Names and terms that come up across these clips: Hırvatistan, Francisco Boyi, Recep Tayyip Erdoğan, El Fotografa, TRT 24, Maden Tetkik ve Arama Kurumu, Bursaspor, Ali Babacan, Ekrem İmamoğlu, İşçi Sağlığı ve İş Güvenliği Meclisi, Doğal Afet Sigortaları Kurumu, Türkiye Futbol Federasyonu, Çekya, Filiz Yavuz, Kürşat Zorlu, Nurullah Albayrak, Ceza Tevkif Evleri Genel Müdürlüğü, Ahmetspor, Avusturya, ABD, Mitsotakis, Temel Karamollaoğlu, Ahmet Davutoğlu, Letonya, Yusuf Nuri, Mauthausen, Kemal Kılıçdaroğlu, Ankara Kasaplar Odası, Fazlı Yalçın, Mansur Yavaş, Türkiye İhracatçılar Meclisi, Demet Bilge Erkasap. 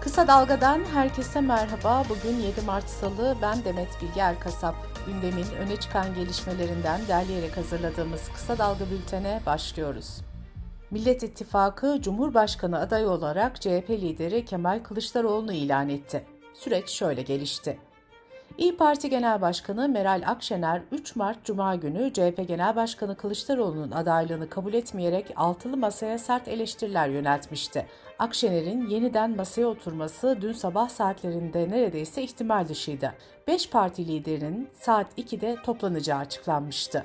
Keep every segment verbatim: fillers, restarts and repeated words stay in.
Kısa Dalga'dan herkese merhaba. Bugün yedi Mart Salı, ben Demet Bilge Erkasap. Gündemin öne çıkan gelişmelerinden derleyerek hazırladığımız Kısa Dalga bültene başlıyoruz. Millet İttifakı, Cumhurbaşkanı adayı olarak C H P lideri Kemal Kılıçdaroğlu'nu ilan etti. Süreç şöyle gelişti. İYİ Parti Genel Başkanı Meral Akşener, üç Mart Cuma günü C H P Genel Başkanı Kılıçdaroğlu'nun adaylığını kabul etmeyerek altılı masaya sert eleştiriler yöneltmişti. Akşener'in yeniden masaya oturması dün sabah saatlerinde neredeyse ihtimal dışıydı. beş parti liderinin saat ikide toplanacağı açıklanmıştı.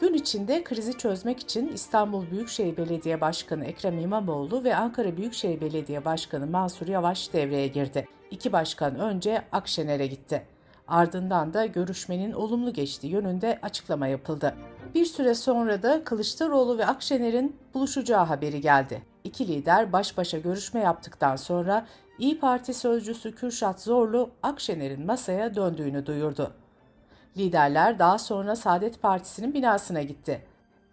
Gün içinde krizi çözmek için İstanbul Büyükşehir Belediye Başkanı Ekrem İmamoğlu ve Ankara Büyükşehir Belediye Başkanı Mansur Yavaş devreye girdi. İki başkan önce Akşener'e gitti. Ardından da görüşmenin olumlu geçtiği yönünde açıklama yapıldı. Bir süre sonra da Kılıçdaroğlu ve Akşener'in buluşacağı haberi geldi. İki lider baş başa görüşme yaptıktan sonra İYİ Parti sözcüsü Kürşat Zorlu, Akşener'in masaya döndüğünü duyurdu. Liderler daha sonra Saadet Partisi'nin binasına gitti.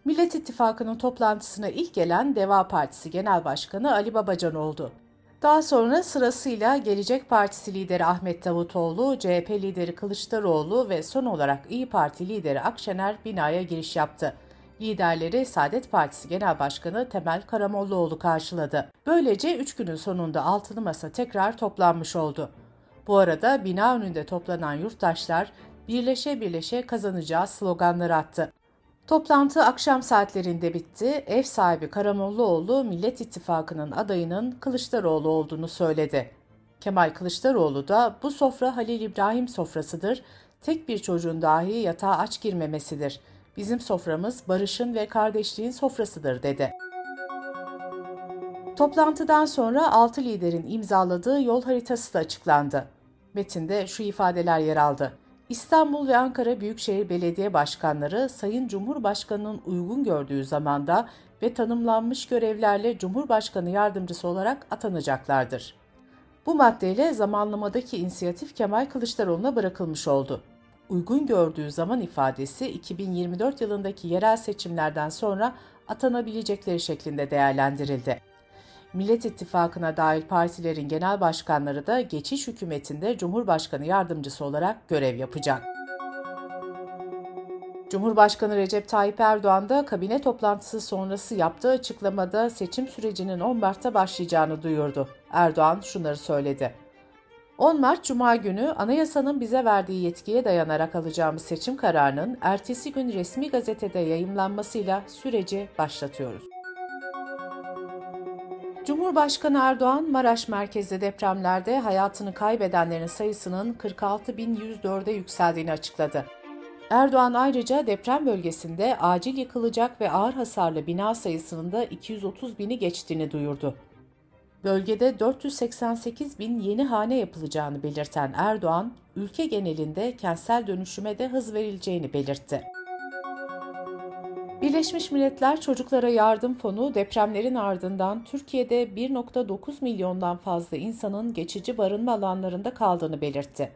Millet İttifakı'nın toplantısına ilk gelen Deva Partisi Genel Başkanı Ali Babacan oldu. Daha sonra sırasıyla Gelecek Partisi lideri Ahmet Davutoğlu, C H P lideri Kılıçdaroğlu ve son olarak İYİ Parti lideri Akşener binaya giriş yaptı. Liderleri Saadet Partisi Genel Başkanı Temel Karamollaoğlu karşıladı. Böylece üç günün sonunda altılı masa tekrar toplanmış oldu. Bu arada bina önünde toplanan yurttaşlar "Birleşe birleşe kazanacağız" sloganları attı. Toplantı akşam saatlerinde bitti. Ev sahibi Karamollaoğlu, Millet İttifakı'nın adayının Kılıçdaroğlu olduğunu söyledi. Kemal Kılıçdaroğlu da "Bu sofra Halil İbrahim sofrasıdır. Tek bir çocuğun dahi yatağa aç girmemesidir. Bizim soframız barışın ve kardeşliğin sofrasıdır" dedi. Toplantıdan sonra altı liderin imzaladığı yol haritası da açıklandı. Metinde şu ifadeler yer aldı. İstanbul ve Ankara Büyükşehir Belediye Başkanları, Sayın Cumhurbaşkanı'nın uygun gördüğü zamanda ve tanımlanmış görevlerle Cumhurbaşkanı yardımcısı olarak atanacaklardır. Bu maddeyle zamanlamadaki inisiyatif Kemal Kılıçdaroğlu'na bırakılmış oldu. Uygun gördüğü zaman ifadesi iki bin yirmi dört yılındaki yerel seçimlerden sonra atanabilecekleri şeklinde değerlendirildi. Millet İttifakı'na dahil partilerin genel başkanları da geçiş hükümetinde Cumhurbaşkanı yardımcısı olarak görev yapacak. Cumhurbaşkanı Recep Tayyip Erdoğan da kabine toplantısı sonrası yaptığı açıklamada seçim sürecinin on Mart'ta başlayacağını duyurdu. Erdoğan şunları söyledi. on Mart Cuma günü anayasanın bize verdiği yetkiye dayanarak alacağımız seçim kararının ertesi gün resmi gazetede yayımlanmasıyla süreci başlatıyoruz. Cumhurbaşkanı Erdoğan, Maraş merkezli depremlerde hayatını kaybedenlerin sayısının kırk altı bin yüz dörde yükseldiğini açıkladı. Erdoğan ayrıca deprem bölgesinde acil yıkılacak ve ağır hasarlı bina sayısının da iki yüz otuz bini geçtiğini duyurdu. Bölgede dört yüz seksen sekiz bin yeni hane yapılacağını belirten Erdoğan, ülke genelinde kentsel dönüşüme de hız verileceğini belirtti. Birleşmiş Milletler Çocuklara Yardım Fonu, depremlerin ardından Türkiye'de bir virgül dokuz milyondan fazla insanın geçici barınma alanlarında kaldığını belirtti.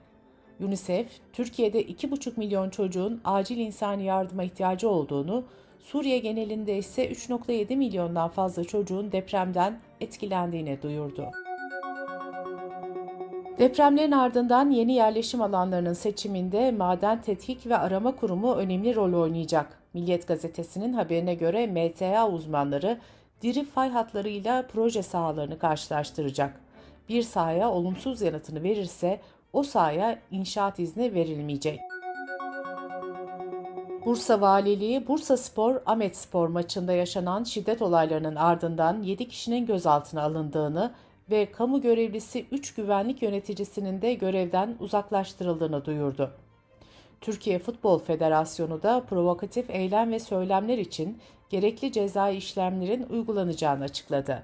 UNICEF, Türkiye'de iki buçuk milyon çocuğun acil insani yardıma ihtiyacı olduğunu, Suriye genelinde ise üç virgül yedi milyondan fazla çocuğun depremden etkilendiğini duyurdu. Depremlerin ardından yeni yerleşim alanlarının seçiminde Maden Tetkik ve Arama Kurumu önemli rol oynayacak. Milliyet gazetesinin haberine göre M T A uzmanları diri fay hatlarıyla proje sahalarını karşılaştıracak. Bir sahaya olumsuz yanıtını verirse o sahaya inşaat izni verilmeyecek. Bursa Valiliği, Bursaspor Ahmetspor maçında yaşanan şiddet olaylarının ardından yedi kişinin gözaltına alındığını ve kamu görevlisi üç güvenlik yöneticisinin de görevden uzaklaştırıldığını duyurdu. Türkiye Futbol Federasyonu da provokatif eylem ve söylemler için gerekli cezai işlemlerin uygulanacağını açıkladı.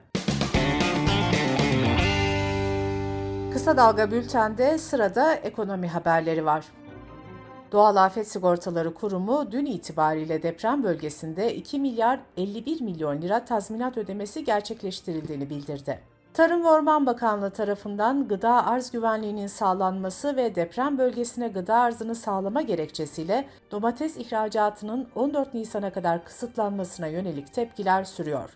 Kısa Dalga bültende sırada ekonomi haberleri var. Doğal Afet Sigortaları Kurumu dün itibariyle deprem bölgesinde iki milyar elli bir milyon lira tazminat ödemesi gerçekleştirildiğini bildirdi. Tarım ve Orman Bakanlığı tarafından gıda arz güvenliğinin sağlanması ve deprem bölgesine gıda arzını sağlama gerekçesiyle domates ihracatının on dört Nisan'a kadar kısıtlanmasına yönelik tepkiler sürüyor.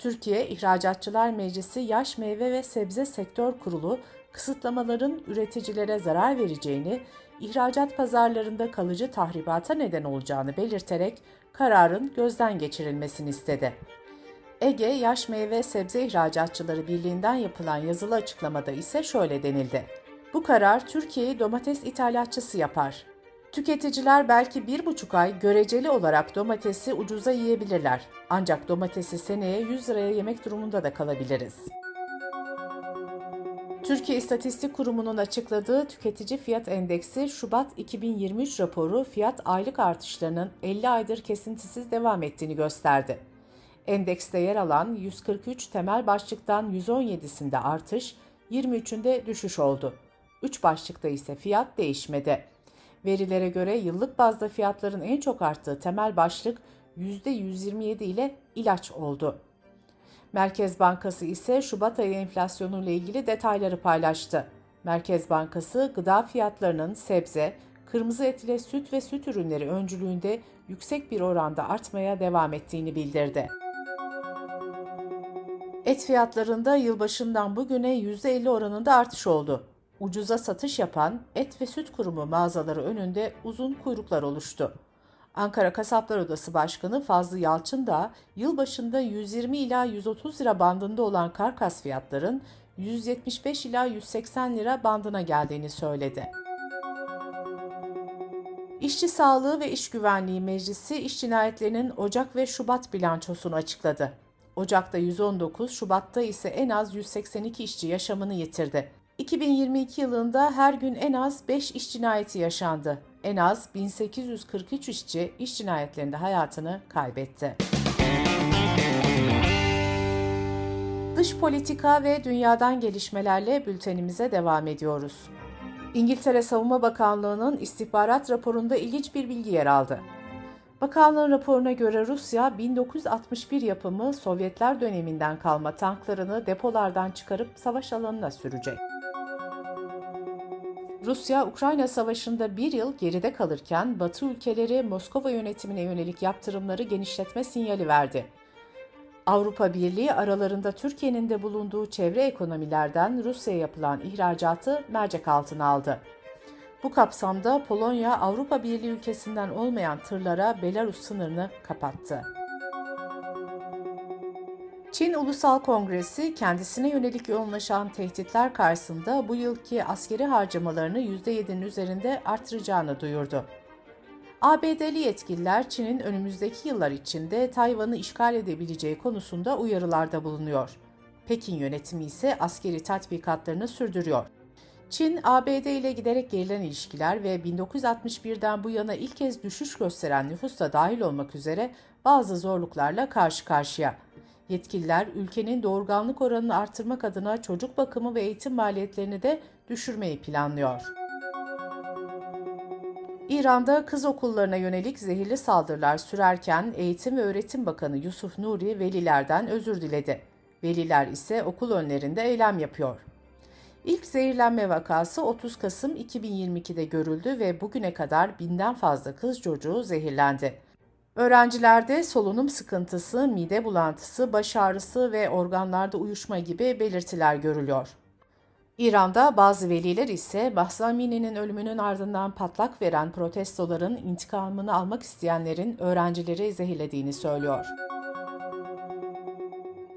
Türkiye İhracatçılar Meclisi Yaş Meyve ve Sebze Sektör Kurulu kısıtlamaların üreticilere zarar vereceğini, ihracat pazarlarında kalıcı tahribata neden olacağını belirterek kararın gözden geçirilmesini istedi. Ege Yaş Meyve Sebze İhracatçıları Birliği'nden yapılan yazılı açıklamada ise şöyle denildi. Bu karar Türkiye'yi domates ithalatçısı yapar. Tüketiciler belki bir buçuk ay göreceli olarak domatesi ucuza yiyebilirler. Ancak domatesi seneye yüz liraya yemek durumunda da kalabiliriz. Türkiye İstatistik Kurumu'nun açıkladığı Tüketici Fiyat Endeksi Şubat iki bin yirmi üç raporu fiyat aylık artışlarının elli aydır kesintisiz devam ettiğini gösterdi. Endekste yer alan yüz kırk üç temel başlıktan yüz on yedisinde artış, yirmi üçünde düşüş oldu. üç başlıkta ise fiyat değişmedi. Verilere göre yıllık bazda fiyatların en çok arttığı temel başlık yüzde yüz yirmi yedi ile ilaç oldu. Merkez Bankası ise Şubat ayı enflasyonuyla ilgili detayları paylaştı. Merkez Bankası gıda fiyatlarının sebze, kırmızı et ile süt ve süt ürünleri öncülüğünde yüksek bir oranda artmaya devam ettiğini bildirdi. Et fiyatlarında yılbaşından bugüne yüzde elli oranında artış oldu. Ucuza satış yapan et ve süt kurumu mağazaları önünde uzun kuyruklar oluştu. Ankara Kasaplar Odası Başkanı Fazlı Yalçın da yılbaşında yüz yirmi ila yüz otuz lira bandında olan karkas fiyatların yüz yetmiş beş ila yüz seksen lira bandına geldiğini söyledi. İşçi Sağlığı ve İş Güvenliği Meclisi iş cinayetlerinin Ocak ve Şubat bilançosunu açıkladı. Ocak'ta yüz on dokuz, Şubat'ta ise en az yüz seksen iki işçi yaşamını yitirdi. iki bin yirmi iki yılında her gün en az beş iş cinayeti yaşandı. En az bin sekiz yüz kırk üç işçi iş cinayetlerinde hayatını kaybetti. Dış politika ve dünyadan gelişmelerle bültenimize devam ediyoruz. İngiltere Savunma Bakanlığı'nın istihbarat raporunda ilginç bir bilgi yer aldı. Bakanlığın raporuna göre Rusya, bin dokuz yüz altmış bir yapımı Sovyetler döneminden kalma tanklarını depolardan çıkarıp savaş alanına sürecek. Rusya, Ukrayna Savaşı'nda bir yıl geride kalırken Batı ülkeleri Moskova yönetimine yönelik yaptırımları genişletme sinyali verdi. Avrupa Birliği aralarında Türkiye'nin de bulunduğu çevre ekonomilerden Rusya'ya yapılan ihracatı mercek altına aldı. Bu kapsamda Polonya, Avrupa Birliği ülkesinden olmayan tırlara Belarus sınırını kapattı. Çin Ulusal Kongresi, kendisine yönelik yoğunlaşan tehditler karşısında bu yılki askeri harcamalarını yüzde yedinin üzerinde artıracağını duyurdu. A B D'li yetkililer Çin'in önümüzdeki yıllar içinde Tayvan'ı işgal edebileceği konusunda uyarılarda bulunuyor. Pekin yönetimi ise askeri tatbikatlarını sürdürüyor. Çin, A B D ile giderek gerilen ilişkiler ve bin dokuz yüz altmış birden bu yana ilk kez düşüş gösteren nüfus da dahil olmak üzere bazı zorluklarla karşı karşıya. Yetkililer ülkenin doğurganlık oranını artırmak adına çocuk bakımı ve eğitim maliyetlerini de düşürmeyi planlıyor. İran'da kız okullarına yönelik zehirli saldırılar sürerken Eğitim ve Öğretim Bakanı Yusuf Nuri velilerden özür diledi. Veliler ise okul önlerinde eylem yapıyor. İlk zehirlenme vakası otuz Kasım iki bin yirmi ikide görüldü ve bugüne kadar binden fazla kız çocuğu zehirlendi. Öğrencilerde solunum sıkıntısı, mide bulantısı, baş ağrısı ve organlarda uyuşma gibi belirtiler görülüyor. İran'da bazı veliler ise Bahrami'nin ölümünün ardından patlak veren protestoların intikamını almak isteyenlerin öğrencileri zehirlediğini söylüyor.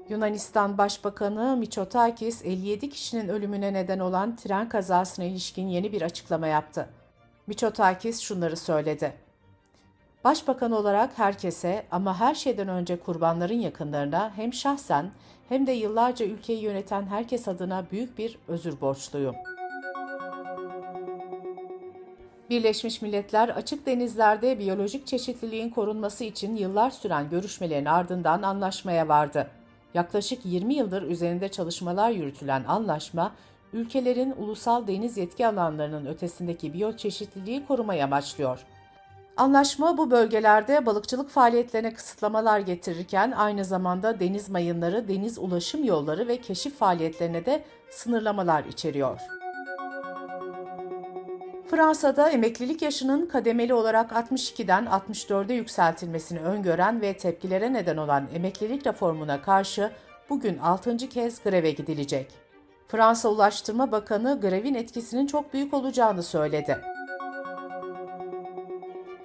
Yunanistan Başbakanı Mitsotakis, elli yedi kişinin ölümüne neden olan tren kazasına ilişkin yeni bir açıklama yaptı. Mitsotakis şunları söyledi. Başbakan olarak herkese ama her şeyden önce kurbanların yakınlarına hem şahsen hem de yıllarca ülkeyi yöneten herkes adına büyük bir özür borçluyum. Birleşmiş Milletler, açık denizlerde biyolojik çeşitliliğin korunması için yıllar süren görüşmelerin ardından anlaşmaya vardı. Yaklaşık yirmi yıldır üzerinde çalışmalar yürütülen anlaşma, ülkelerin ulusal deniz yetki alanlarının ötesindeki biyoçeşitliliği korumayı amaçlıyor. Anlaşma bu bölgelerde balıkçılık faaliyetlerine kısıtlamalar getirirken aynı zamanda deniz mayınları, deniz ulaşım yolları ve keşif faaliyetlerine de sınırlamalar içeriyor. Fransa'da emeklilik yaşının kademeli olarak altmış ikiden altmış dörde yükseltilmesini öngören ve tepkilere neden olan emeklilik reformuna karşı bugün altıncı kez greve gidilecek. Fransa Ulaştırma Bakanı grevin etkisinin çok büyük olacağını söyledi.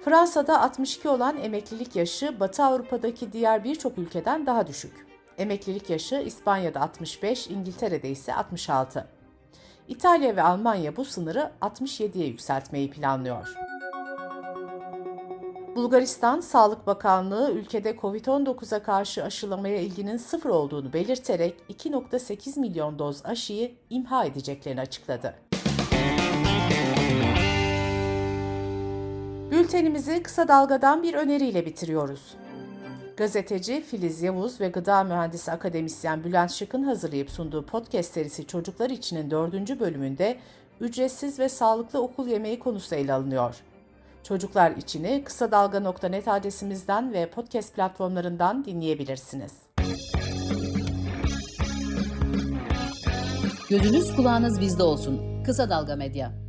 Fransa'da altmış iki olan emeklilik yaşı Batı Avrupa'daki diğer birçok ülkeden daha düşük. Emeklilik yaşı İspanya'da altmış beş, İngiltere'de ise altmış altı. İtalya ve Almanya bu sınırı altmış yediye yükseltmeyi planlıyor. Bulgaristan Sağlık Bakanlığı ülkede kovid on dokuza karşı aşılamaya ilginin sıfır olduğunu belirterek iki nokta sekiz milyon doz aşıyı imha edeceklerini açıkladı. Bültenimizi kısa dalgadan bir öneriyle bitiriyoruz. Gazeteci Filiz Yavuz ve Gıda Mühendisi Akademisyen Bülent Şık'ın hazırlayıp sunduğu podcast serisi Çocuklar İçin'in dördüncü bölümünde ücretsiz ve sağlıklı okul yemeği konusu ele alınıyor. Çocuklar İçin'i kısa dalga nokta net adresimizden ve podcast platformlarından dinleyebilirsiniz. Gözünüz kulağınız bizde olsun. Kısa Dalga Medya.